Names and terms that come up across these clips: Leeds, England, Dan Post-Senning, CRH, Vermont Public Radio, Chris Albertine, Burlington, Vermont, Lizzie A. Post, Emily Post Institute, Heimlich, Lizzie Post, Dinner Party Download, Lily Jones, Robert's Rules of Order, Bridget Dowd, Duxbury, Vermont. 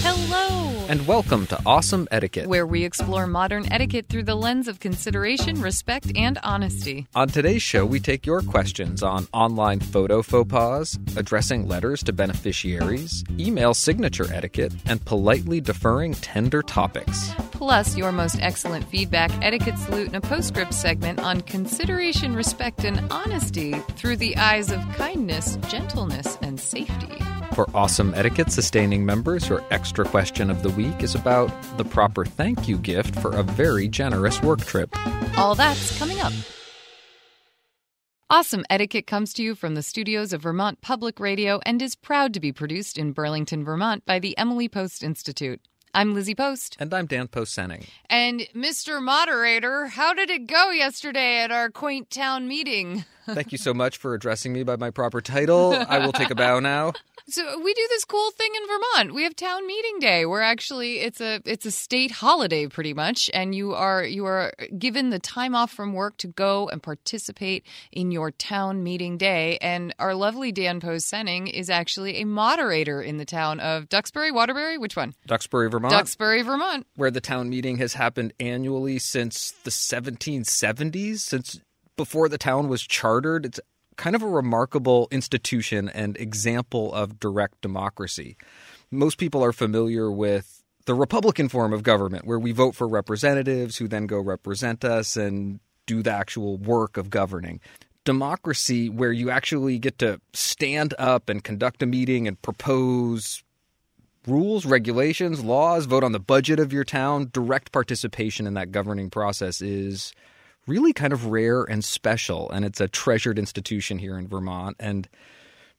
Hello! And welcome to Awesome Etiquette, where we explore modern etiquette through the lens of consideration, respect, and honesty. On today's show, we take your questions on online photo faux pas, addressing letters to beneficiaries, email signature etiquette, and politely deferring tender topics. Plus, your most excellent feedback, etiquette salute, and a postscript segment on consideration, respect, and honesty through the eyes of kindness, gentleness, and safety. For Awesome Etiquette sustaining members, your extra question of the week is about the proper thank you gift for a very generous work trip. All that's coming up. Awesome Etiquette comes to you from the studios of Vermont Public Radio and is proud to be produced in Burlington, Vermont by the Emily Post Institute. I'm Lizzie Post. And I'm Dan Post-Senning. And Mr. Moderator, how did it go yesterday at our quaint town meeting? Thank you so much for addressing me by my proper title. I will take a bow now. So we do this cool thing in Vermont. We have town meeting day. We're actually it's a state holiday pretty much, and you are given the time off from work to go and participate in your town meeting day. And our lovely Dan Post-Senning is actually a moderator in the town of Duxbury, Waterbury, which one? Duxbury, Vermont. Duxbury, Vermont, where the town meeting has happened annually since the 1770s, since before the town was chartered. It's kind of a remarkable institution and example of direct democracy. Most people are familiar with the Republican form of government, where we vote for representatives who then go represent us and do the actual work of governing. Democracy, where you actually get to stand up and conduct a meeting and propose rules, regulations, laws, vote on the budget of your town. Direct participation in that governing process is really kind of rare and special, and it's a treasured institution here in Vermont. And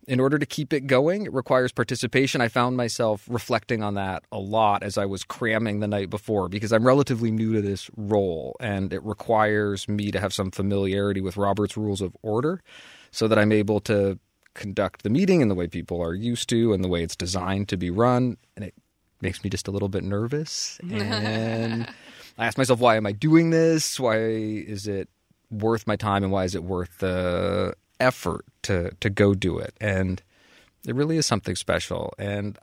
in order to keep it going, it requires participation. I found myself reflecting on that a lot as I was cramming the night before, because I'm relatively new to this role, and it requires me to have some familiarity with Robert's Rules of Order so that I'm able to conduct the meeting in the way people are used to and the way it's designed to be run. And it makes me just a little bit nervous, and I asked myself, why am I doing this? Why is it worth my time, and why is it worth the effort to go do it? And it really is something special. And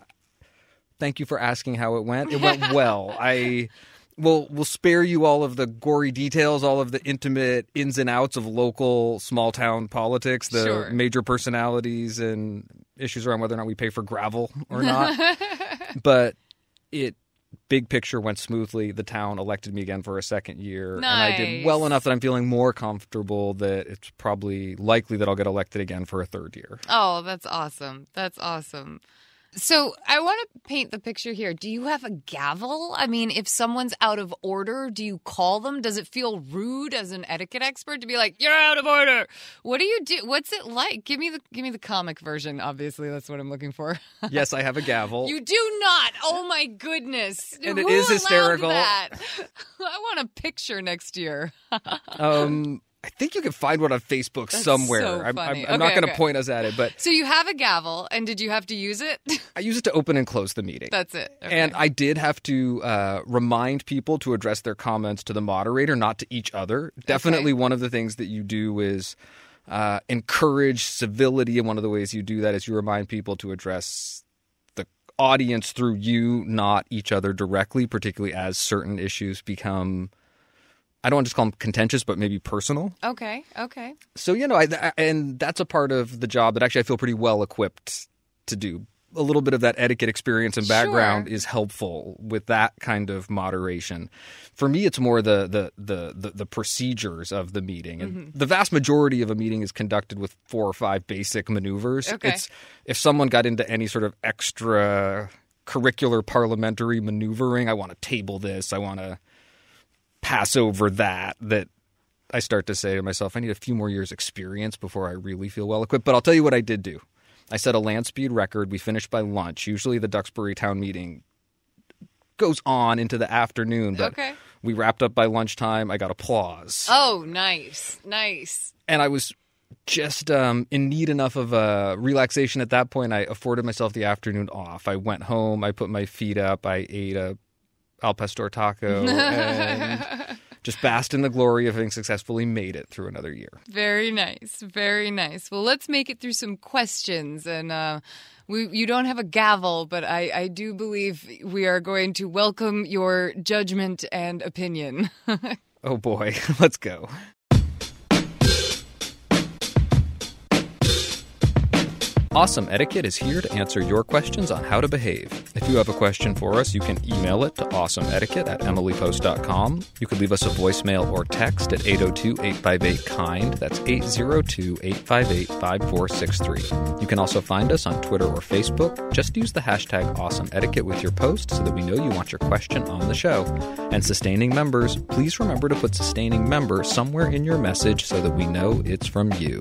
thank you for asking how it went. It went well. We'll spare you all of the gory details, all of the intimate ins and outs of local small town politics, the sure. major personalities and issues around whether or not we pay for gravel or not. But it big picture went smoothly. The town elected me again for a second year. Nice. And I did well enough that I'm feeling more comfortable that it's probably likely that I'll get elected again for a third year. Oh, that's awesome. That's awesome. So I want to paint the picture here. Do you have a gavel? I mean, if someone's out of order, do you call them? Does it feel rude as an etiquette expert to be like, "You're out of order"? What do you do? What's it like? Give me the comic version. Obviously, that's what I'm looking for. Yes, I have a gavel. You do not. Oh my goodness! And it is hysterical. That? I want a picture next year. I think you can find one on Facebook That's somewhere. So funny. I'm not going to point us at it, but so you have a gavel, and did you have to use it? I use it to open and close the meeting. That's it. Okay. And I did have to remind people to address their comments to the moderator, not to each other. Definitely, one of the things that you do is encourage civility, and one of the ways you do that is you remind people to address the audience through you, not each other directly, particularly as certain issues become, I don't want to just call them contentious, but maybe personal. Okay. So, you know, and that's a part of the job that actually I feel pretty well equipped to do. a little bit of that etiquette experience and background is helpful with that kind of moderation. For me, it's more the procedures of the meeting. And the vast majority of a meeting is conducted with 4 or 5 basic maneuvers. Okay. It's if someone got into any sort of extra curricular parliamentary maneuvering, I want to table this, I want to pass over that I start to say to myself, I need a few more years experience before I really feel well equipped. But I'll tell you what I did do. I set a land speed record. We finished by lunch. Usually the Duxbury town meeting goes on into the afternoon, but we wrapped up by lunchtime. I got applause. Oh, nice. Nice. And I was just in need enough of a relaxation at that point. I afforded myself the afternoon off. I went home. I put my feet up. I ate a al pastor taco and just basked in the glory of having successfully made it through another year. Very nice. Very nice. Well, let's make it through some questions. And you don't have a gavel, but I do believe we are going to welcome your judgment and opinion. Oh, boy. Let's go. Awesome Etiquette is here to answer your questions on how to behave. If you have a question for us, you can email it to awesomeetiquette@emilypost.com. You could leave us a voicemail or text at 802-858-KIND. That's 802-858-5463. You can also find us on Twitter or Facebook. Just use the hashtag #AwesomeEtiquette with your post so that we know you want your question on the show. And sustaining members, please remember to put sustaining member somewhere in your message so that we know it's from you.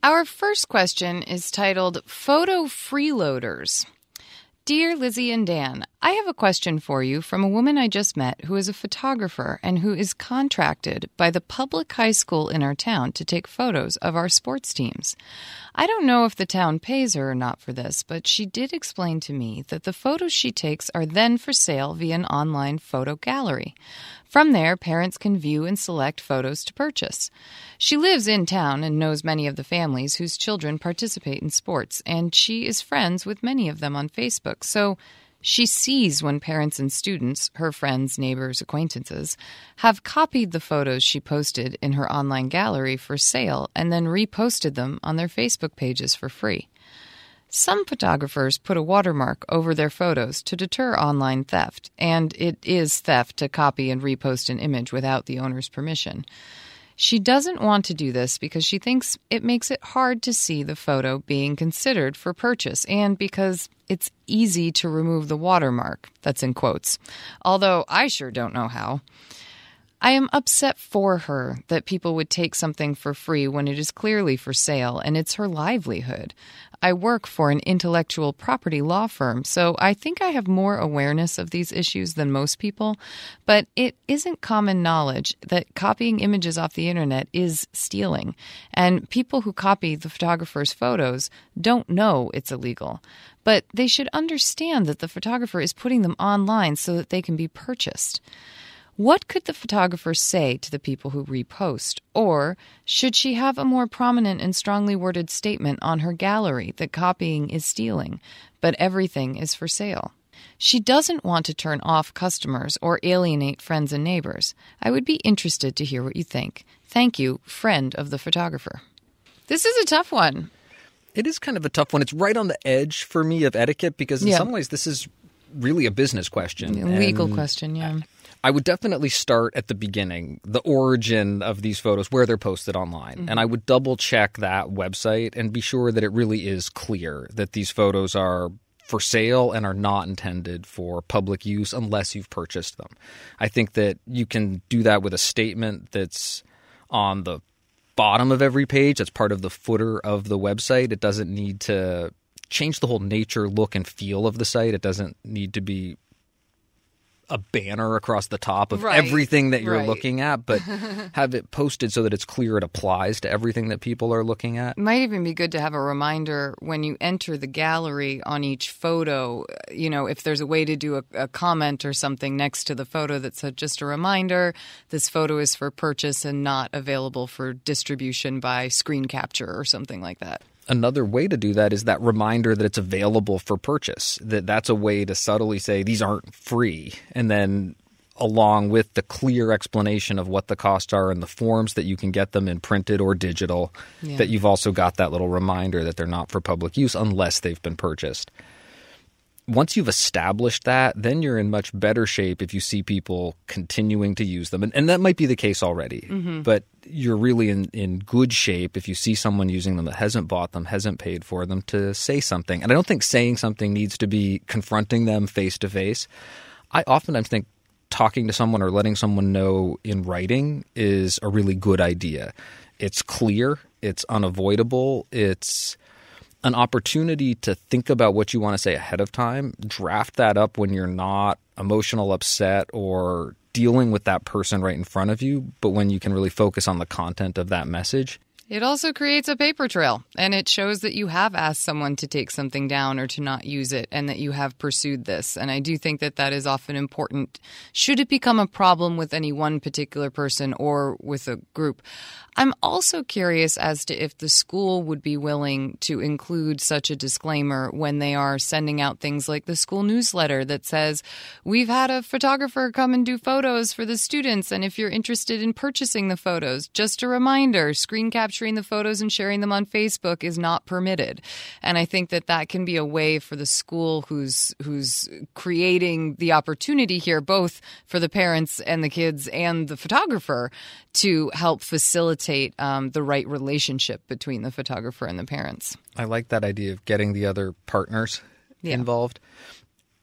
Our first question is titled Photo Freeloaders. Dear Lizzie and Dan, I have a question for you from a woman I just met who is a photographer and who is contracted by the public high school in our town to take photos of our sports teams. I don't know if the town pays her or not for this, but she did explain to me that the photos she takes are then for sale via an online photo gallery. From there, parents can view and select photos to purchase. She lives in town and knows many of the families whose children participate in sports, and she is friends with many of them on Facebook. So she sees when parents and students, her friends, neighbors, acquaintances, have copied the photos she posted in her online gallery for sale and then reposted them on their Facebook pages for free. Some photographers put a watermark over their photos to deter online theft, and it is theft to copy and repost an image without the owner's permission. She doesn't want to do this because she thinks it makes it hard to see the photo being considered for purchase and because it's easy to remove the watermark. That's in quotes. Although I sure don't know how. I am upset for her that people would take something for free when it is clearly for sale and it's her livelihood. I work for an intellectual property law firm, so I think I have more awareness of these issues than most people, but it isn't common knowledge that copying images off the internet is stealing, and people who copy the photographer's photos don't know it's illegal. But they should understand that the photographer is putting them online so that they can be purchased. What could the photographer say to the people who repost? Or should she have a more prominent and strongly worded statement on her gallery that copying is stealing, but everything is for sale? She doesn't want to turn off customers or alienate friends and neighbors. I would be interested to hear what you think. Thank you, friend of the photographer. This is a tough one. It is kind of a tough one. It's right on the edge for me of etiquette because in some ways this is really a business question. A legal question, yeah. I would definitely start at the beginning, the origin of these photos, where they're posted online. Mm-hmm. And I would double-check that website and be sure that it really is clear that these photos are for sale and are not intended for public use unless you've purchased them. I think that you can do that with a statement that's on the bottom of every page. That's part of the footer of the website. It doesn't need to change the whole nature, look, and feel of the site. It doesn't need to be a banner across the top of everything that you're looking at, but have it posted so that it's clear it applies to everything that people are looking at. It might even be good to have a reminder when you enter the gallery on each photo, you know, if there's a way to do a comment or something next to the photo that's just a reminder, this photo is for purchase and not available for distribution by screen capture or something like that. Another way to do that is that reminder that it's available for purchase, that's a way to subtly say these aren't free. And then along with the clear explanation of what the costs are and the forms that you can get them in printed or digital, that you've also got that little reminder that they're not for public use unless they've been purchased. Once you've established that, then you're in much better shape if you see people continuing to use them. And that might be the case already, but you're really in good shape if you see someone using them that hasn't bought them, hasn't paid for them, to say something. And I don't think saying something needs to be confronting them face-to-face. I oftentimes think talking to someone or letting someone know in writing is a really good idea. It's clear. It's unavoidable. It's an opportunity to think about what you want to say ahead of time, draft that up when you're not emotional, upset, or dealing with that person right in front of you, but when you can really focus on the content of that message. It also creates a paper trail, and it shows that you have asked someone to take something down or to not use it and that you have pursued this. And I do think that that is often important. Should it become a problem with any one particular person or with a group? I'm also curious as to if the school would be willing to include such a disclaimer when they are sending out things like the school newsletter that says, we've had a photographer come and do photos for the students, and if you're interested in purchasing the photos, just a reminder, screen capture the photos and sharing them on Facebook is not permitted. And I think that that can be a way for the school who's creating the opportunity here, both for the parents and the kids and the photographer, to help facilitate the right relationship between the photographer and the parents. I like that idea of getting the other partners involved.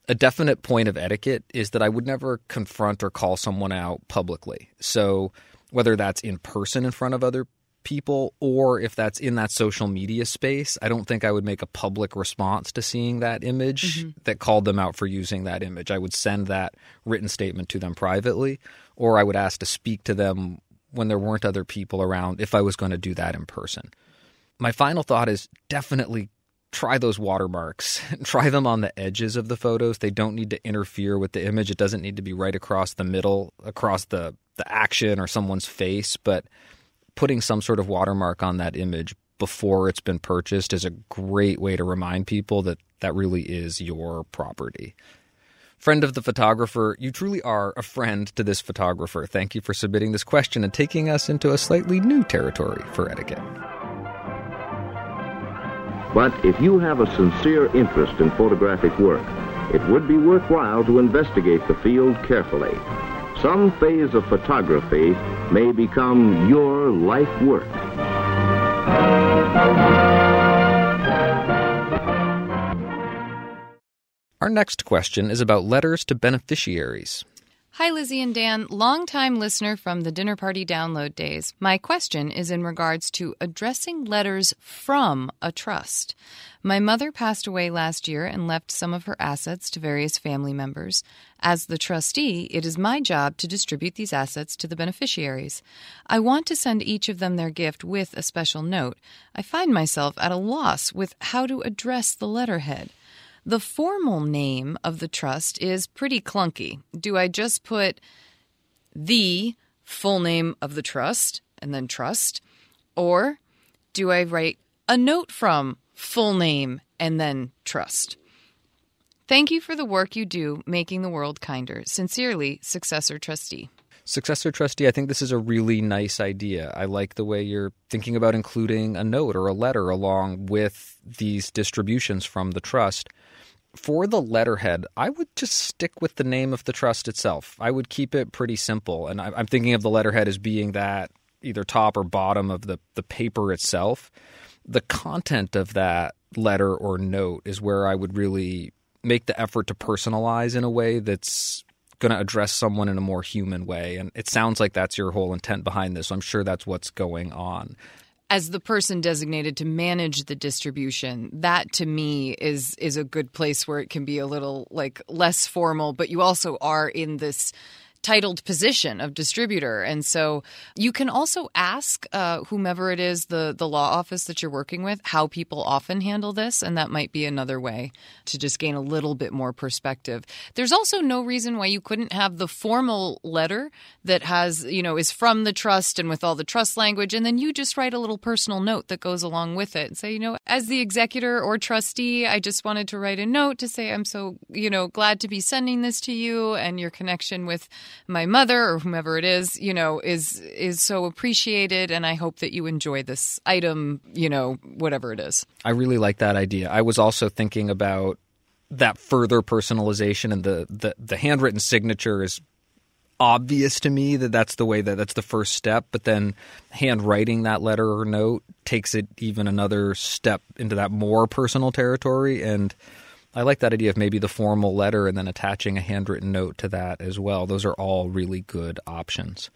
A definite point of etiquette is that I would never confront or call someone out publicly. So whether that's in person in front of other people or if that's in that social media space, I don't think I would make a public response to seeing that image that called them out for using that image. I would send that written statement to them privately, or I would ask to speak to them when there weren't other people around if I was going to do that in person. My final thought is definitely try those watermarks. Try them on the edges of the photos. They don't need to interfere with the image. It doesn't need to be right across the middle, across the action or someone's face, but putting some sort of watermark on that image before it's been purchased is a great way to remind people that that really is your property. Friend of the photographer, you truly are a friend to this photographer. Thank you for submitting this question and taking us into a slightly new territory for etiquette. But if you have a sincere interest in photographic work, it would be worthwhile to investigate the field carefully. Some phase of photography may become your life work. Our next question is about letters to beneficiaries. Hi, Lizzie and Dan, longtime listener from the Dinner Party Download days. My question is in regards to addressing letters from a trust. My mother passed away last year and left some of her assets to various family members. As the trustee, it is my job to distribute these assets to the beneficiaries. I want to send each of them their gift with a special note. I find myself at a loss with how to address the letterhead. The formal name of the trust is pretty clunky. Do I just put the full name of the trust and then trust? Or do I write a note from full name and then trust? Thank you for the work you do making the world kinder. Sincerely, Successor Trustee. Successor Trustee, I think this is a really nice idea. I like the way you're thinking about including a note or a letter along with these distributions from the trust. For the letterhead, I would just stick with the name of the trust itself. I would keep it pretty simple. And I'm thinking of the letterhead as being that either top or bottom of the paper itself. The content of that letter or note is where I would really make the effort to personalize in a way that's going to address someone in a more human way. And it sounds like that's your whole intent behind this. So I'm sure that's what's going on. As the person designated to manage the distribution, that to me is a good place where it can be a little like less formal, but you also are in this titled position of distributor. And so you can also ask whomever it is, the law office that you're working with, how people often handle this. And that might be another way to just gain a little bit more perspective. There's also no reason why you couldn't have the formal letter that has, you know, is from the trust and with all the trust language. And then you just write a little personal note that goes along with it and say, you know, as the executor or trustee, I just wanted to write a note to say, I'm so, you know, glad to be sending this to you, and your connection with my mother or whomever it is, you know, is so appreciated. And I hope that you enjoy this item, you know, whatever it is. I really like that idea. I was also thinking about that further personalization, and the handwritten signature is obvious to me that that's the way that's the first step. But then handwriting that letter or note takes it even another step into that more personal territory. And I like that idea of maybe the formal letter and then attaching a handwritten note to that as well. Those are all really good options.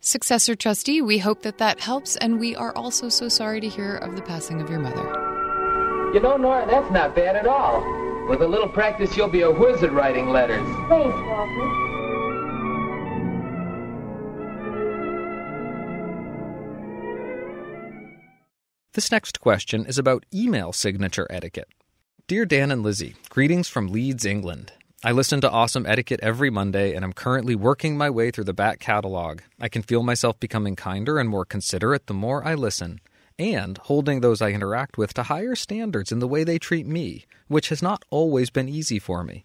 Successor Trustee, we hope that that helps, and we are also so sorry to hear of the passing of your mother. You know, Nora, that's not bad at all. With a little practice, you'll be a wizard writing letters. Thanks, Walter. This next question is about email signature etiquette. Dear Dan and Lizzie, greetings from Leeds, England. I listen to Awesome Etiquette every Monday, and I'm currently working my way through the back catalog. I can feel myself becoming kinder and more considerate the more I listen, and holding those I interact with to higher standards in the way they treat me, which has not always been easy for me.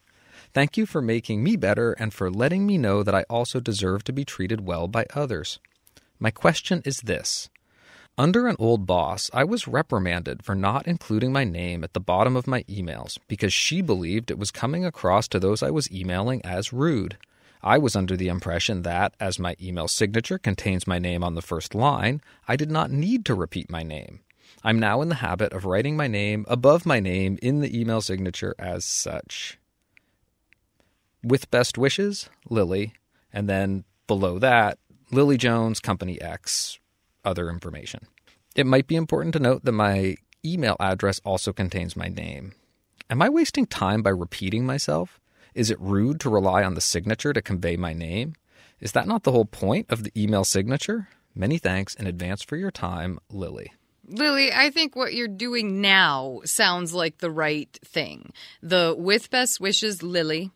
Thank you for making me better and for letting me know that I also deserve to be treated well by others. My question is this. Under an old boss, I was reprimanded for not including my name at the bottom of my emails because she believed it was coming across to those I was emailing as rude. I was under the impression that, as my email signature contains my name on the first line, I did not need to repeat my name. I'm now in the habit of writing my name above my name in the email signature as such. With best wishes, Lily. And then below that, Lily Jones, Company X. Other information. It might be important to note that my email address also contains my name. Am I wasting time by repeating myself? Is it rude to rely on the signature to convey my name? Is that not the whole point of the email signature? Many thanks in advance for your time, Lily. Lily, I think what you're doing now sounds like the right thing. The with best wishes, Lily,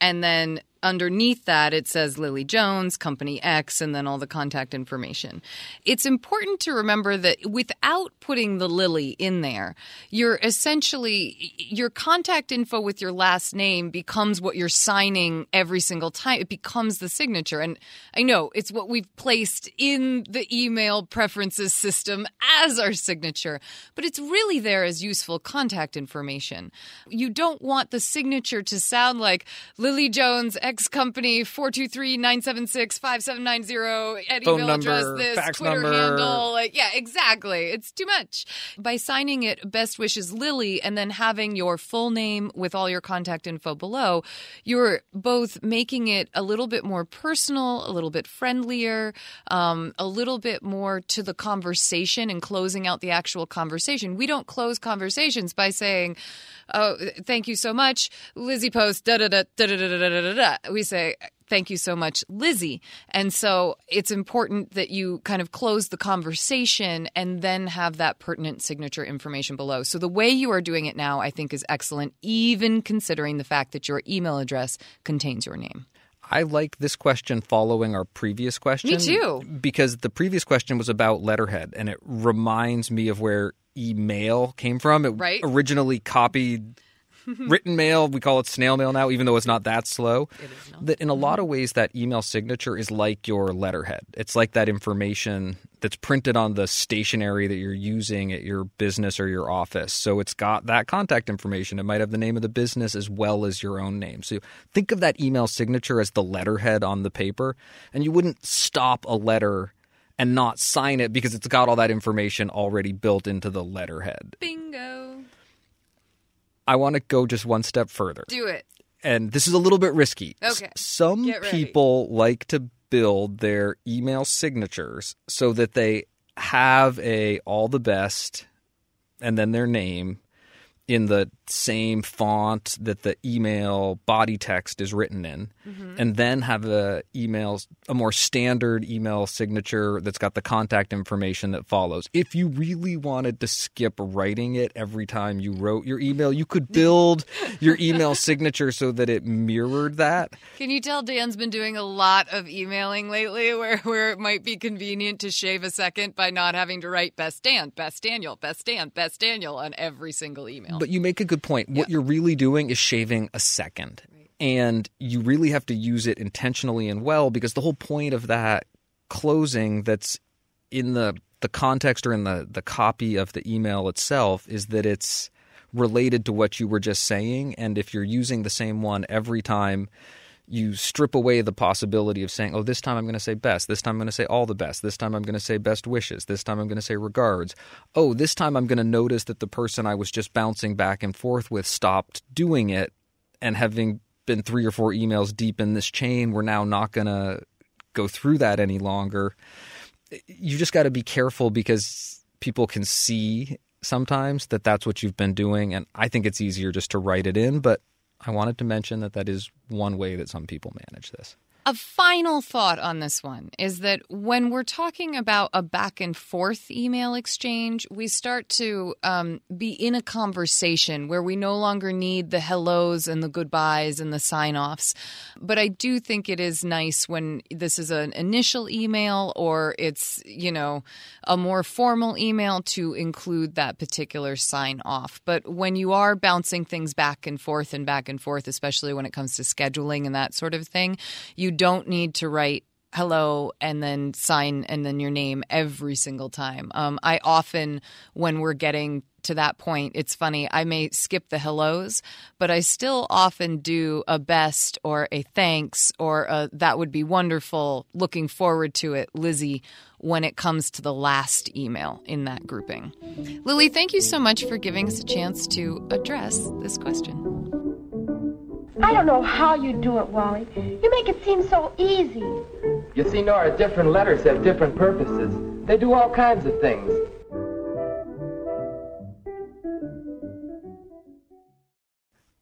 and then underneath that, it says Lily Jones, Company X, and then all the contact information. It's important to remember that without putting the Lily in there, you're essentially, your contact info with your last name becomes what you're signing every single time. It becomes the signature. And I know it's what we've placed in the email preferences system as our signature, but it's really there as useful contact information. You don't want the signature to sound like Lily Jones, X, Text company 423-976-5790 at email address, this Twitter handle. Like, yeah, exactly. It's too much. By signing it Best Wishes Lily and then having your full name with all your contact info below, you're both making it a little bit more personal, a little bit friendlier, a little bit more to the conversation and closing out the actual conversation. We don't close conversations by saying, oh, thank you so much, Lizzie Post, We say, thank you so much, Lizzie. And so it's important that you kind of close the conversation and then have that pertinent signature information below. So the way you are doing it now, I think, is excellent, even considering the fact that your email address contains your name. I like this question following our previous question. Me too. Because the previous question was about letterhead, and it reminds me of where email came from. It originally copied written mail. We call it snail mail now, even though it's not that slow. It is not. That in a lot of ways, that email signature is like your letterhead. It's like that information that's printed on the stationery that you're using at your business or your office. So it's got that contact information. It might have the name of the business as well as your own name. So think of that email signature as the letterhead on the paper. And you wouldn't stop a letter and not sign it because it's got all that information already built into the letterhead. Bingo. I want to go just one step further. Do it. And this is a little bit risky. Okay. Some people like to build their email signatures so that they have a all the best and then their name in the same font that the email body text is written in, and then have a more standard email signature that's got the contact information that follows. If you really wanted to skip writing it every time you wrote your email, you could build your email signature so that it mirrored that. Can you tell Dan's been doing a lot of emailing lately where it might be convenient to shave a second by not having to write Best Dan, Best Daniel, Best Dan, Best Daniel on every single email? But you make a good point. What you're really doing is shaving a second. Right. And you really have to use it intentionally and well, because the whole point of that closing that's in the context or in the copy of the email itself is that it's related to what you were just saying. And if you're using the same one every time, you strip away the possibility of saying, oh, this time I'm going to say best. This time I'm going to say all the best. This time I'm going to say best wishes. This time I'm going to say regards. Oh, this time I'm going to notice that the person I was just bouncing back and forth with stopped doing it. And having been 3 or 4 emails deep in this chain, we're now not going to go through that any longer. You just got to be careful because people can see sometimes that that's what you've been doing. And I think it's easier just to write it in, but I wanted to mention that is one way that some people manage this. A final thought on this one is that when we're talking about a back and forth email exchange, we start to be in a conversation where we no longer need the hellos and the goodbyes and the sign-offs. But I do think it is nice when this is an initial email or it's, a more formal email to include that particular sign-off. But when you are bouncing things back and forth, especially when it comes to scheduling and that sort of thing, you don't need to write hello and then sign and then your name every single time. I often, when we're getting to that point, it's funny, I may skip the hellos, but I still often do a best or a thanks or a that would be wonderful, looking forward to it, Lizzie, when it comes to the last email in that grouping. Lily, thank you so much for giving us a chance to address this question. I don't know how you do it, Wally. You make it seem so easy. You see, Nora, different letters have different purposes. They do all kinds of things.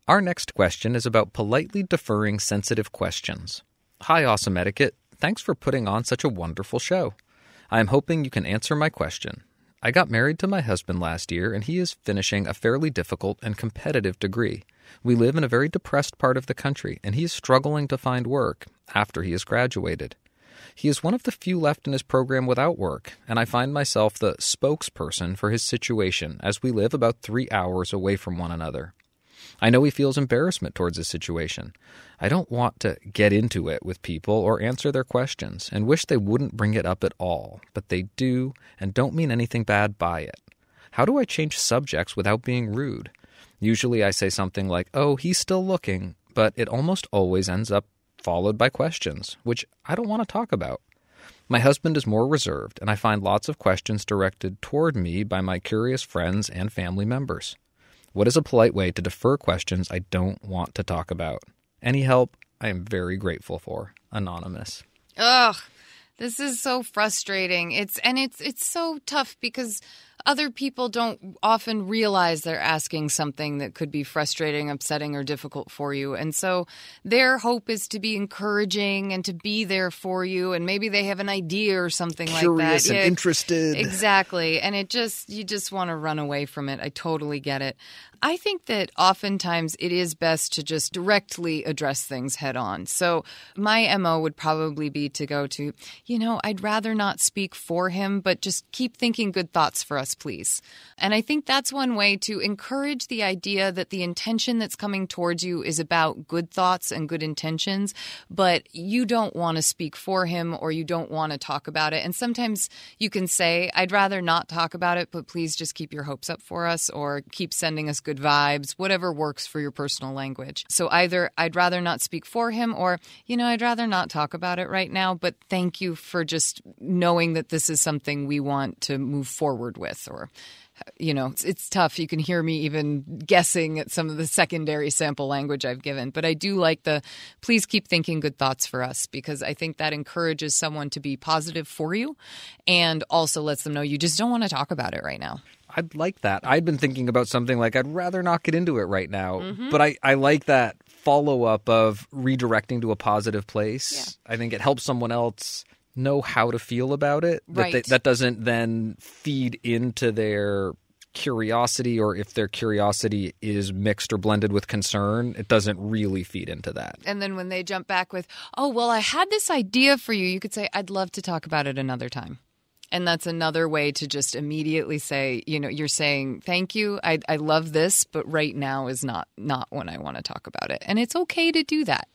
Our next question is about politely deferring sensitive questions. Hi, Awesome Etiquette. Thanks for putting on such a wonderful show. I am hoping you can answer my question. I got married to my husband last year, and he is finishing a fairly difficult and competitive degree. We live in a very depressed part of the country, and he is struggling to find work after he has graduated. He is one of the few left in his program without work, and I find myself the spokesperson for his situation as we live about 3 hours away from one another. I know he feels embarrassment towards his situation. I don't want to get into it with people or answer their questions and wish they wouldn't bring it up at all, but they do and don't mean anything bad by it. How do I change subjects without being rude? Usually I say something like, oh, he's still looking, but it almost always ends up followed by questions, which I don't want to talk about. My husband is more reserved, and I find lots of questions directed toward me by my curious friends and family members. What is a polite way to defer questions I don't want to talk about? Any help, I am very grateful for. Anonymous. Ugh, this is so frustrating. It's so tough because other people don't often realize they're asking something that could be frustrating, upsetting, or difficult for you. And so their hope is to be encouraging and to be there for you. And maybe they have an idea or something like that. Curious and interested. Exactly. And you just want to run away from it. I totally get it. I think that oftentimes it is best to just directly address things head on. So my MO would probably be to go to, I'd rather not speak for him, but just keep thinking good thoughts for us, please. And I think that's one way to encourage the idea that the intention that's coming towards you is about good thoughts and good intentions, but you don't want to speak for him or you don't want to talk about it. And sometimes you can say, I'd rather not talk about it, but please just keep your hopes up for us or keep sending us good vibes, whatever works for your personal language. So either I'd rather not speak for him or, I'd rather not talk about it right now, but thank you for just knowing that this is something we want to move forward with. Or, it's tough. You can hear me even guessing at some of the secondary sample language I've given. But I do like the please keep thinking good thoughts for us, because I think that encourages someone to be positive for you and also lets them know you just don't want to talk about it right now. I'd like that. I'd been thinking about something like I'd rather not get into it right now. Mm-hmm. But I like that follow-up of redirecting to a positive place. Yeah. I think it helps someone else know how to feel about it. Right. That doesn't then feed into their curiosity, or if their curiosity is mixed or blended with concern, it doesn't really feed into that. And then when they jump back with, oh, well, I had this idea for you, you could say, I'd love to talk about it another time. And that's another way to just immediately say, you're saying, thank you, I love this, but right now is not when I want to talk about it. And it's okay to do that.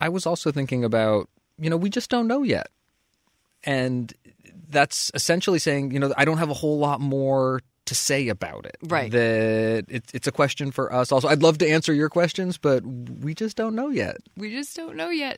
I was also thinking about, we just don't know yet. And that's essentially saying, I don't have a whole lot more to say about it. Right. That it's a question for us also. I'd love to answer your questions, but we just don't know yet.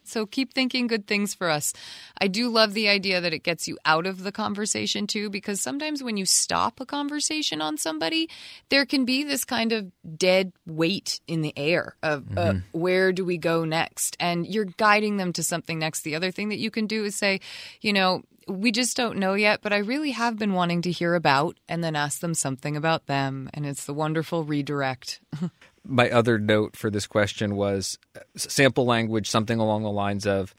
So keep thinking good things for us. I do love the idea that it gets you out of the conversation too, because sometimes when you stop a conversation on somebody, there can be this kind of dead weight in the air of where do we go next? And you're guiding them to something next. The other thing that you can do is say, we just don't know yet, but I really have been wanting to hear about, and then ask them something about them. And it's the wonderful redirect. My other note for this question was sample language, something along the lines of,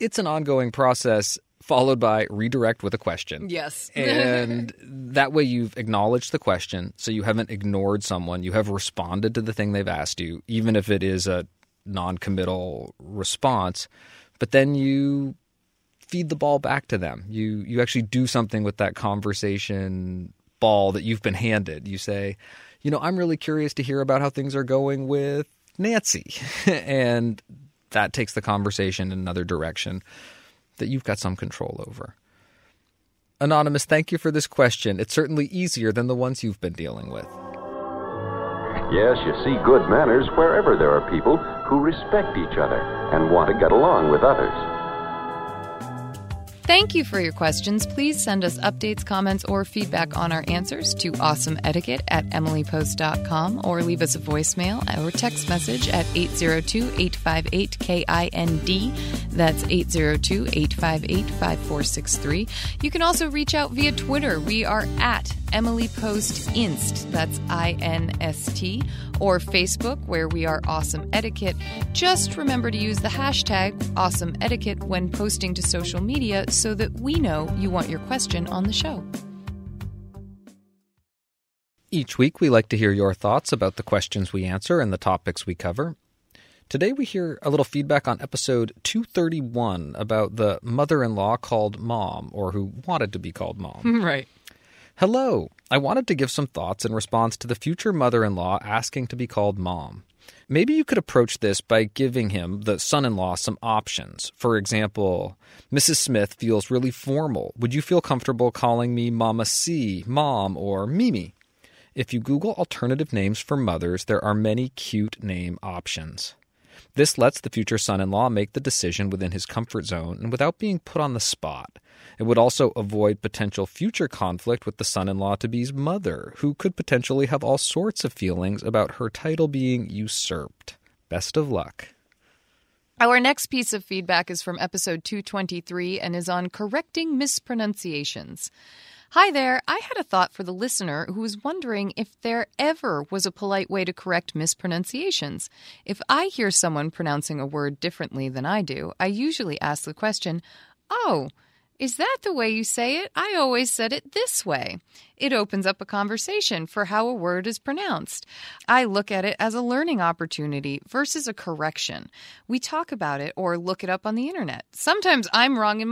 it's an ongoing process, followed by redirect with a question. Yes. And that way you've acknowledged the question, so you haven't ignored someone. You have responded to the thing they've asked you, even if it is a non-committal response. But then you feed the ball back to them. You actually do something with that conversation ball that you've been handed. You say, I'm really curious to hear about how things are going with Nancy. And that takes the conversation in another direction that you've got some control over. Anonymous, thank you for this question. It's certainly easier than the ones you've been dealing with. Yes, you see good manners wherever there are people who respect each other and want to get along with others. Thank you for your questions. Please send us updates, comments, or feedback on our answers to awesomeetiquette@emilypost.com or leave us a voicemail or text message at 802-858-KIND. That's 802-858-5463. You can also reach out via Twitter. We are at Emily Post Inst, that's INST, or Facebook, where we are Awesome Etiquette. Just remember to use the hashtag Awesome Etiquette when posting to social media so that we know you want your question on the show. Each week, we like to hear your thoughts about the questions we answer and the topics we cover. Today, we hear a little feedback on episode 231 about the mother-in-law called Mom, or who wanted to be called Mom. Right. Hello, I wanted to give some thoughts in response to the future mother-in-law asking to be called Mom. Maybe you could approach this by giving him, the son-in-law, some options. For example, Mrs. Smith feels really formal. Would you feel comfortable calling me Mama C, Mom, or Mimi? If you Google alternative names for mothers, there are many cute name options. This lets the future son-in-law make the decision within his comfort zone and without being put on the spot. It would also avoid potential future conflict with the son-in-law-to-be's mother, who could potentially have all sorts of feelings about her title being usurped. Best of luck. Our next piece of feedback is from episode 223 and is on correcting mispronunciations. Hi there, I had a thought for the listener who was wondering if there ever was a polite way to correct mispronunciations. If I hear someone pronouncing a word differently than I do, I usually ask the question, "Oh, is that the way you say it? I always said it this way." It opens up a conversation for how a word is pronounced. I look at it as a learning opportunity versus a correction. We talk about it or look it up on the internet. Sometimes I'm wrong in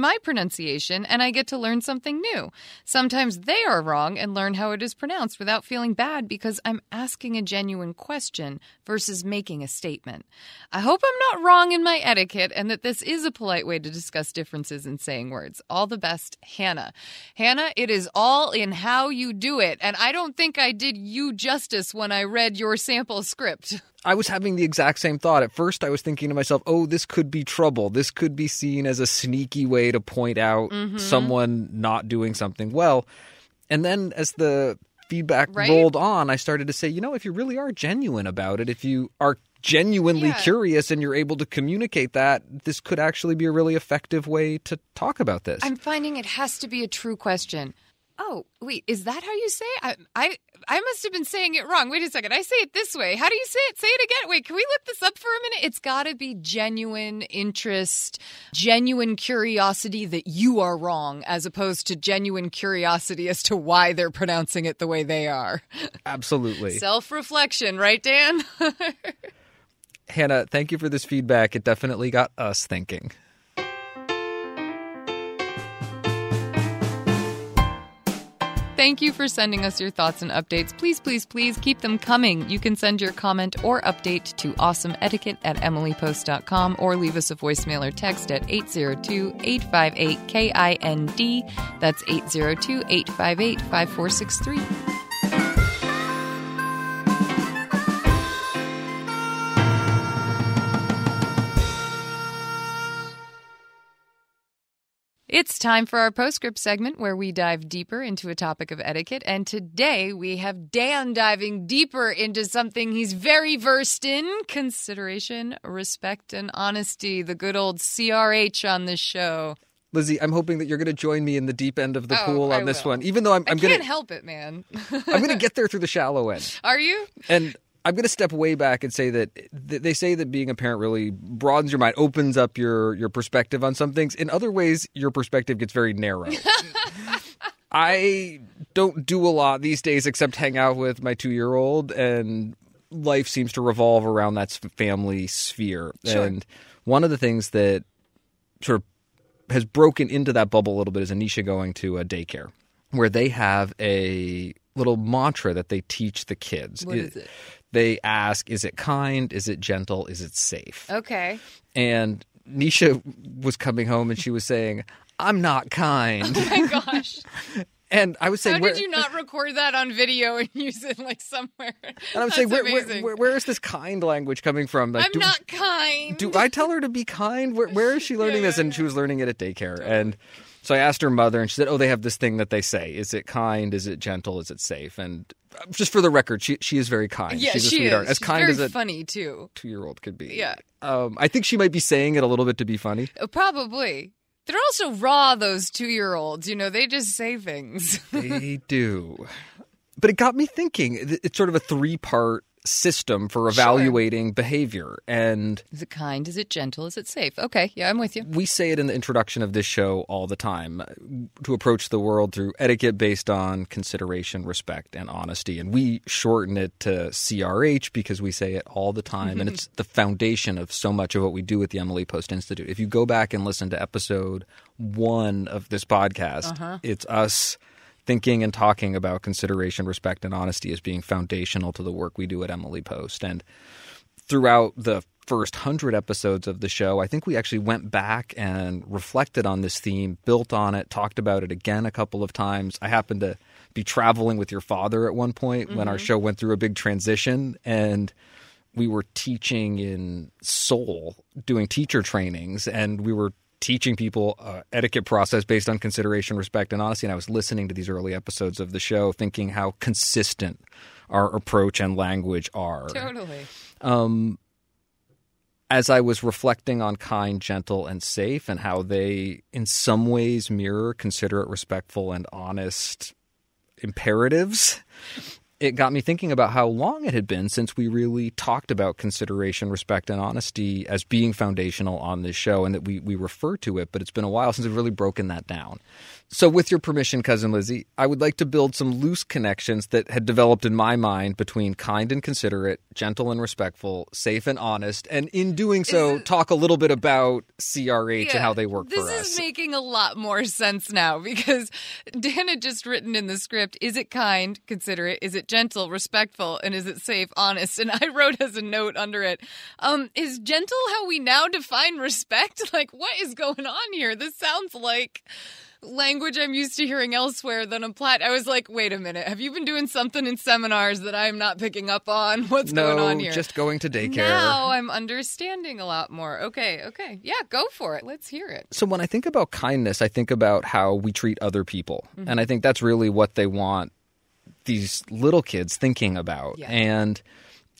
my pronunciation and I get to learn something new. Sometimes they are wrong and learn how it is pronounced without feeling bad because I'm asking a genuine question versus making a statement. I hope I'm not wrong in my etiquette and that this is a polite way to discuss differences in saying words. All the best, Hannah. Hannah, it is all in how you do it. And I don't think I did you justice when I read your sample script. I was having the exact same thought. At first, I was thinking to myself, oh, this could be trouble. This could be seen as a sneaky way to point out someone not doing something well. And then as the feedback rolled on, I started to say, you know, if you really are genuine about it, if you are genuinely curious and you're able to communicate that, this could actually be a really effective way to talk about this. I'm finding it has to be a true question. Oh, wait, is that how you say it? I must have been saying it wrong. Wait a second. I say it this way. How do you say it? Say it again. Wait, can we look this up for a minute? It's got to be genuine interest, genuine curiosity that you are wrong, as opposed to genuine curiosity as to why they're pronouncing it the way they are. Absolutely. Self-reflection, right, Dan? Hannah, thank you for this feedback. It definitely got us thinking. Thank you for sending us your thoughts and updates. Please, please, please keep them coming. You can send your comment or update to awesomeetiquette@emilypost.com or leave us a voicemail or text at 802-858-KIND. That's 802-858-5463. It's time for our Postscript segment where we dive deeper into a topic of etiquette, and today we have Dan diving deeper into something he's very versed in: consideration, respect, and honesty, the good old CRH on this show. Lizzie, I'm hoping that you're going to join me in the deep end of the pool on this one, even though I'm going to... I can't help it, man. I'm going to get there through the shallow end. Are you? And I'm going to step way back and say that they say that being a parent really broadens your mind, opens up your perspective on some things. In other ways, your perspective gets very narrow. I don't do a lot these days except hang out with my 2-year-old, and life seems to revolve around that family sphere. Sure. And one of the things that sort of has broken into that bubble a little bit is Anisha going to a daycare where they have a little mantra that they teach the kids. What is it? They ask, is it kind? Is it gentle? Is it safe? Okay. And Nisha was coming home and she was saying, I'm not kind. Oh, my gosh. And I was saying, how did you not record that on video and use it like somewhere? And I was saying, where is this kind language coming from? Like, I'm not kind. Do I tell her to be kind? Where is she learning this? And she was learning it at daycare. Totally. And so I asked her mother, and she said, oh, they have this thing that they say. Is it kind? Is it gentle? Is it safe? And just for the record, she is very kind. Yeah, she's a sweetheart. Is. As she's kind as a funny, too. 2-year-old could be. Yeah. I think she might be saying it a little bit to be funny. Probably. They're also raw, those 2-year-olds. You know, they just say things. They do. But it got me thinking. It's sort of a 3-part system for evaluating behavior. And is it kind? Is it gentle? Is it safe? Okay. Yeah, I'm with you. We say it in the introduction of this show all the time, to approach the world through etiquette based on consideration, respect, and honesty. And we shorten it to CRH because we say it all the time. Mm-hmm. And it's the foundation of so much of what we do at the Emily Post Institute. If you go back and listen to episode 1 of this podcast, it's us thinking and talking about consideration, respect, and honesty as being foundational to the work we do at Emily Post. And throughout the first 100 episodes of the show, I think we actually went back and reflected on this theme, built on it, talked about it again a couple of times. I happened to be traveling with your father at one point when our show went through a big transition, and we were teaching in Seoul, doing teacher trainings, and we were teaching people etiquette process based on consideration, respect, and honesty. And I was listening to these early episodes of the show thinking how consistent our approach and language are. Totally. As I was reflecting on kind, gentle, and safe and how they in some ways mirror considerate, respectful, and honest imperatives, it got me thinking about how long it had been since we really talked about consideration, respect, and honesty as being foundational on this show, and that we refer to it, but it's been a while since we've really broken that down. So with your permission, Cousin Lizzie, I would like to build some loose connections that had developed in my mind between kind and considerate, gentle and respectful, safe and honest, and in doing so, talk a little bit about CRH and how they work for us. This is making a lot more sense now, because Dan had just written in the script, is it kind, considerate, is it gentle, respectful, and is it safe, honest? And I wrote as a note under it, is gentle how we now define respect? Like, what is going on here? This sounds like language I'm used to hearing elsewhere than a plat. I was like, wait a minute. Have you been doing something in seminars that I'm not picking up on? What's going on here? No, just going to daycare. Now I'm understanding a lot more. Okay. Yeah, go for it. Let's hear it. So when I think about kindness, I think about how we treat other people. Mm-hmm. And I think that's really what they want these little kids thinking about. Yeah. And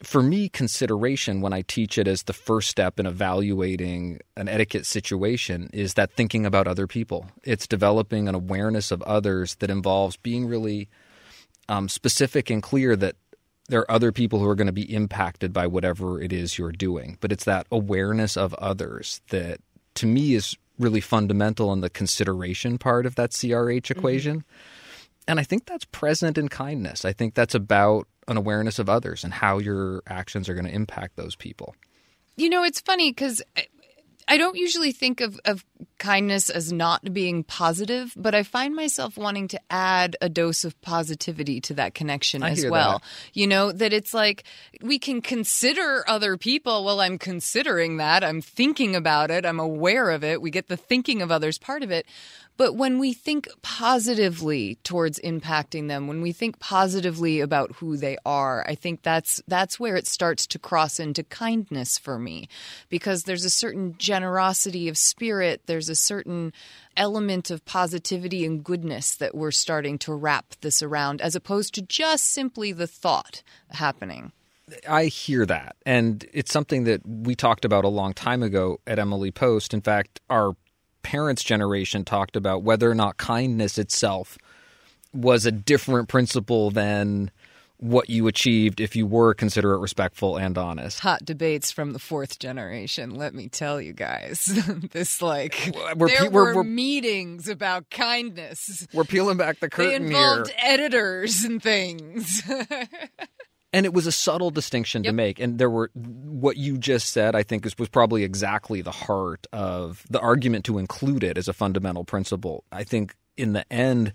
for me, consideration, when I teach it as the first step in evaluating an etiquette situation, is that thinking about other people. It's developing an awareness of others that involves being really specific and clear that there are other people who are going to be impacted by whatever it is you're doing. But it's that awareness of others that, to me, is really fundamental in the consideration part of that CRH equation. Mm-hmm. And I think that's present in kindness. I think that's about an awareness of others and how your actions are going to impact those people. You know, it's funny because I don't usually think of kindness as not being positive, but I find myself wanting to add a dose of positivity to that connection as well. You know, that it's like we can consider other people. Well, I'm considering that. I'm thinking about it. I'm aware of it. We get the thinking of others part of it. But when we think positively towards impacting them, when we think positively about who they are, I think that's where it starts to cross into kindness for me, because there's a certain generosity of spirit. There's a certain element of positivity and goodness that we're starting to wrap this around, as opposed to just simply the thought happening. I hear that. And it's something that we talked about a long time ago at Emily Post. In fact, our parents' generation talked about whether or not kindness itself was a different principle than what you achieved if you were considerate, respectful, and honest. Hot debates from the fourth generation, let me tell you guys. This, like, there were meetings about kindness. We're peeling back the curtain here. They involved editors and things. And it was a subtle distinction to make. And there were, what you just said, I think, was probably exactly the heart of the argument to include it as a fundamental principle. I think in the end,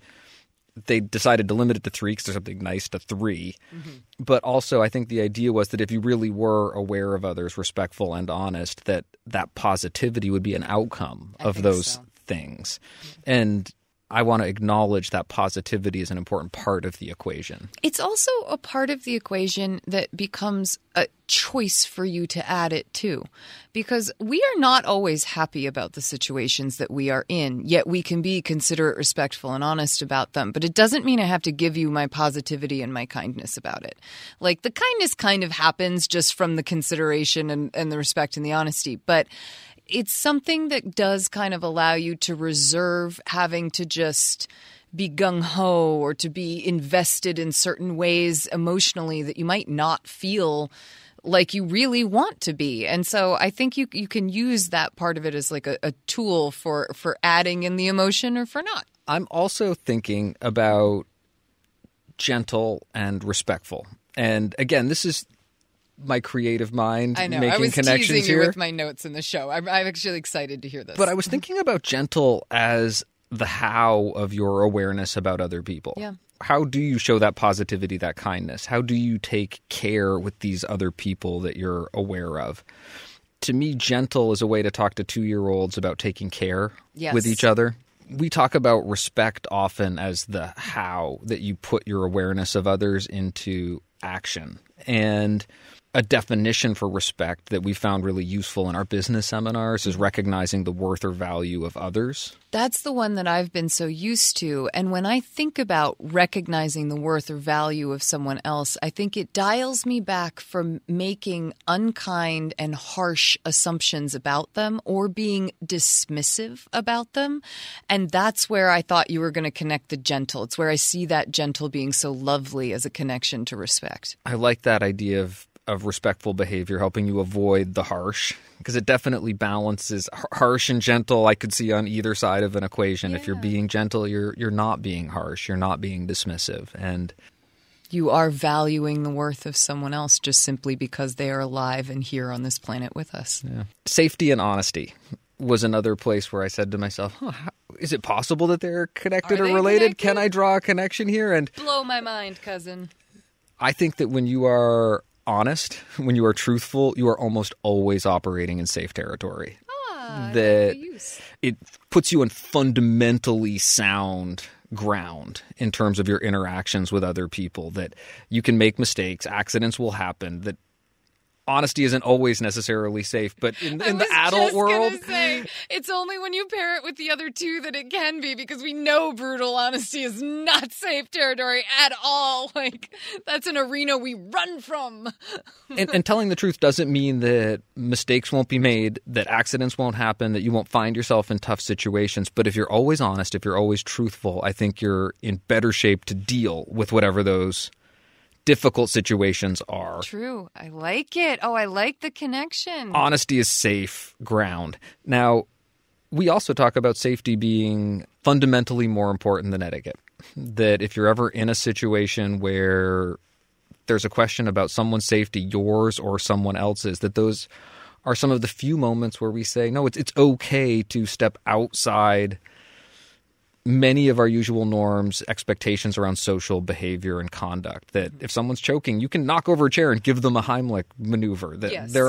they decided to limit it to 3 because there's something nice to 3. Mm-hmm. But also, I think the idea was that if you really were aware of others, respectful and honest, that positivity would be an outcome of those things. Yeah. And I want to acknowledge that positivity is an important part of the equation. It's also a part of the equation that becomes a choice for you to add it to, because we are not always happy about the situations that we are in, yet we can be considerate, respectful, and honest about them. But it doesn't mean I have to give you my positivity and my kindness about it. Like, the kindness kind of happens just from the consideration and the respect and the honesty. But it's something that does kind of allow you to reserve having to just be gung-ho or to be invested in certain ways emotionally that you might not feel like you really want to be. And so I think you can use that part of it as like a tool for adding in the emotion or for not. I'm also thinking about gentle and respectful. And again, this is my creative mind making connections here. I know. I was teasing you with my notes in the show. I'm actually excited to hear this. But I was thinking about gentle as the how of your awareness about other people. Yeah. How do you show that positivity, that kindness? How do you take care with these other people that you're aware of? To me, gentle is a way to talk to 2-year-olds about taking care with each other. We talk about respect often as the how that you put your awareness of others into action. And a definition for respect that we found really useful in our business seminars is recognizing the worth or value of others. That's the one that I've been so used to. And when I think about recognizing the worth or value of someone else, I think it dials me back from making unkind and harsh assumptions about them or being dismissive about them. And that's where I thought you were going to connect the gentle. It's where I see that gentle being so lovely as a connection to respect. I like that idea of respectful behavior, helping you avoid the harsh, because it definitely balances harsh and gentle. I could see on either side of an equation. Yeah. If you're being gentle, you're not being harsh. You're not being dismissive. And you are valuing the worth of someone else just simply because they are alive and here on this planet with us. Yeah. Safety and honesty was another place where I said to myself, is it possible that they're connected or related? Connected? Can I draw a connection here? And blow my mind, cousin. I think that when you are honest, when you are truthful, you are almost always operating in safe territory. That it puts you on fundamentally sound ground in terms of your interactions with other people, that you can make mistakes, accidents will happen, that honesty isn't always necessarily safe, but in the adult world, say, it's only when you pair it with the other two that it can be, because we know brutal honesty is not safe territory at all. Like, that's an arena we run from. and telling the truth doesn't mean that mistakes won't be made, that accidents won't happen, that you won't find yourself in tough situations. But if you're always honest, if you're always truthful, I think you're in better shape to deal with whatever those difficult situations are. True. I like it. Oh, I like the connection. Honesty is safe ground. Now, we also talk about safety being fundamentally more important than etiquette. That if you're ever in a situation where there's a question about someone's safety, yours or someone else's, that those are some of the few moments where we say, no, it's okay to step outside many of our usual norms, expectations around social behavior and conduct, that if someone's choking, you can knock over a chair and give them a Heimlich maneuver. That yes. There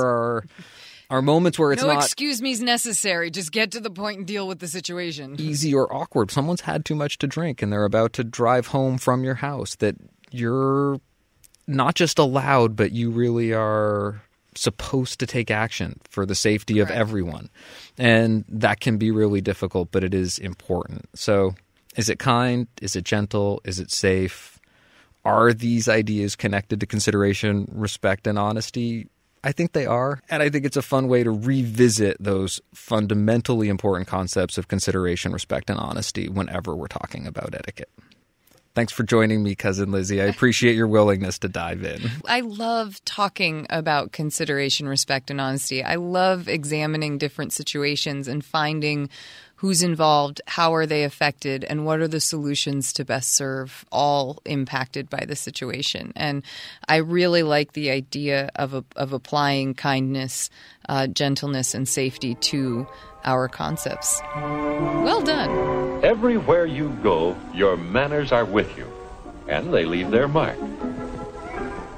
are moments where it's no excuse me is necessary. Just get to the point and deal with the situation. Easy or awkward. Someone's had too much to drink and they're about to drive home from your house. That you're not just allowed, but you really are supposed to take action for the safety of everyone. And that can be really difficult, but it is important. So is it kind? Is it gentle? Is it safe? Are these ideas connected to consideration, respect, and honesty? I think they are. And I think it's a fun way to revisit those fundamentally important concepts of consideration, respect, and honesty whenever we're talking about etiquette. Thanks for joining me, Cousin Lizzie. I appreciate your willingness to dive in. I love talking about consideration, respect, and honesty. I love examining different situations and finding who's involved, how are they affected, and what are the solutions to best serve all impacted by the situation. And I really like the idea of applying kindness, gentleness, and safety to our concepts. Well done. Everywhere you go, your manners are with you, and they leave their mark.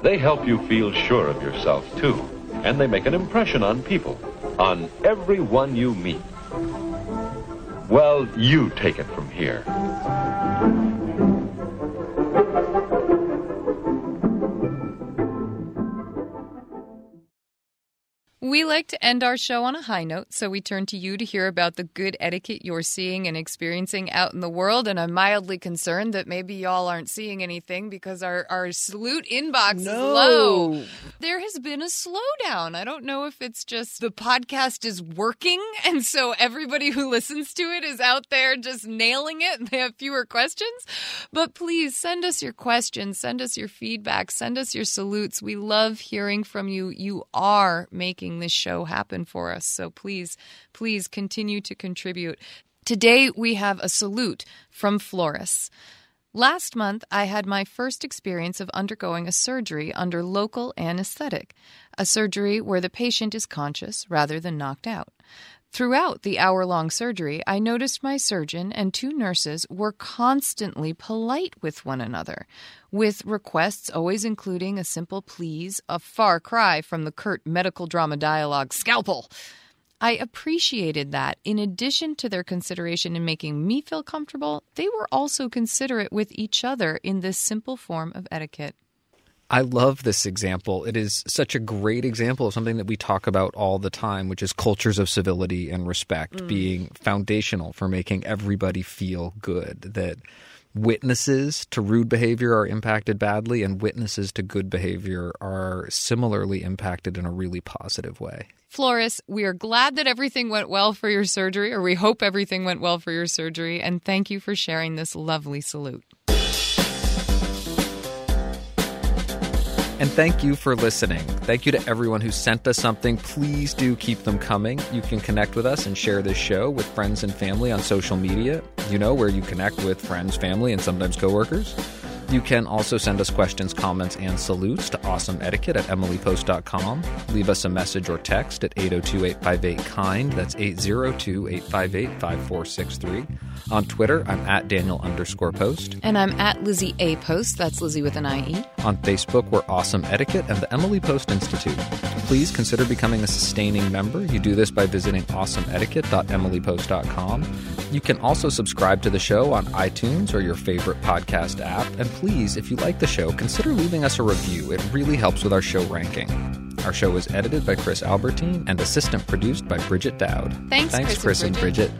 They help you feel sure of yourself, too, and they make an impression on people, on everyone you meet. Well, you take it from here. We like to end our show on a high note, so we turn to you to hear about the good etiquette you're seeing and experiencing out in the world. And I'm mildly concerned that maybe y'all aren't seeing anything because our salute inbox is low. There has been a slowdown. I don't know if it's just the podcast is working, and so everybody who listens to it is out there just nailing it and they have fewer questions. But please send us your questions, send us your feedback, send us your salutes. We love hearing from you. You are making this show happen for us. So please continue to contribute. Today we have a salute from Floris. Last month, I had my first experience of undergoing a surgery under local anesthetic, a surgery where the patient is conscious rather than knocked out. Throughout the hour-long surgery, I noticed my surgeon and two nurses were constantly polite with one another, with requests always including a simple please, a far cry from the curt medical drama dialogue scalpel. I appreciated that, in addition to their consideration in making me feel comfortable, they were also considerate with each other in this simple form of etiquette. I love this example. It is such a great example of something that we talk about all the time, which is cultures of civility and respect being foundational for making everybody feel good, that witnesses to rude behavior are impacted badly and witnesses to good behavior are similarly impacted in a really positive way. Floris, we are glad that everything went well for your surgery, or we hope everything went well for your surgery, and thank you for sharing this lovely salute. And thank you for listening. Thank you to everyone who sent us something. Please do keep them coming. You can connect with us and share this show with friends and family on social media, you know, where you connect with friends, family, and sometimes coworkers. You can also send us questions, comments, and salutes to awesomeetiquette@emilypost.com. Leave us a message or text at 802-858-KIND. That's 802-858-5463. On Twitter, I'm at Daniel_Post. And I'm at Lizzie A. Post. That's Lizzie with an I-E. On Facebook, we're Awesome Etiquette and the Emily Post Institute. Please consider becoming a sustaining member. You do this by visiting awesomeetiquette.emilypost.com. You can also subscribe to the show on iTunes or your favorite podcast app. And please, if you like the show, consider leaving us a review. It really helps with our show ranking. Our show is edited by Chris Albertine and assistant produced by Bridget Dowd. Thanks Chris and Bridget.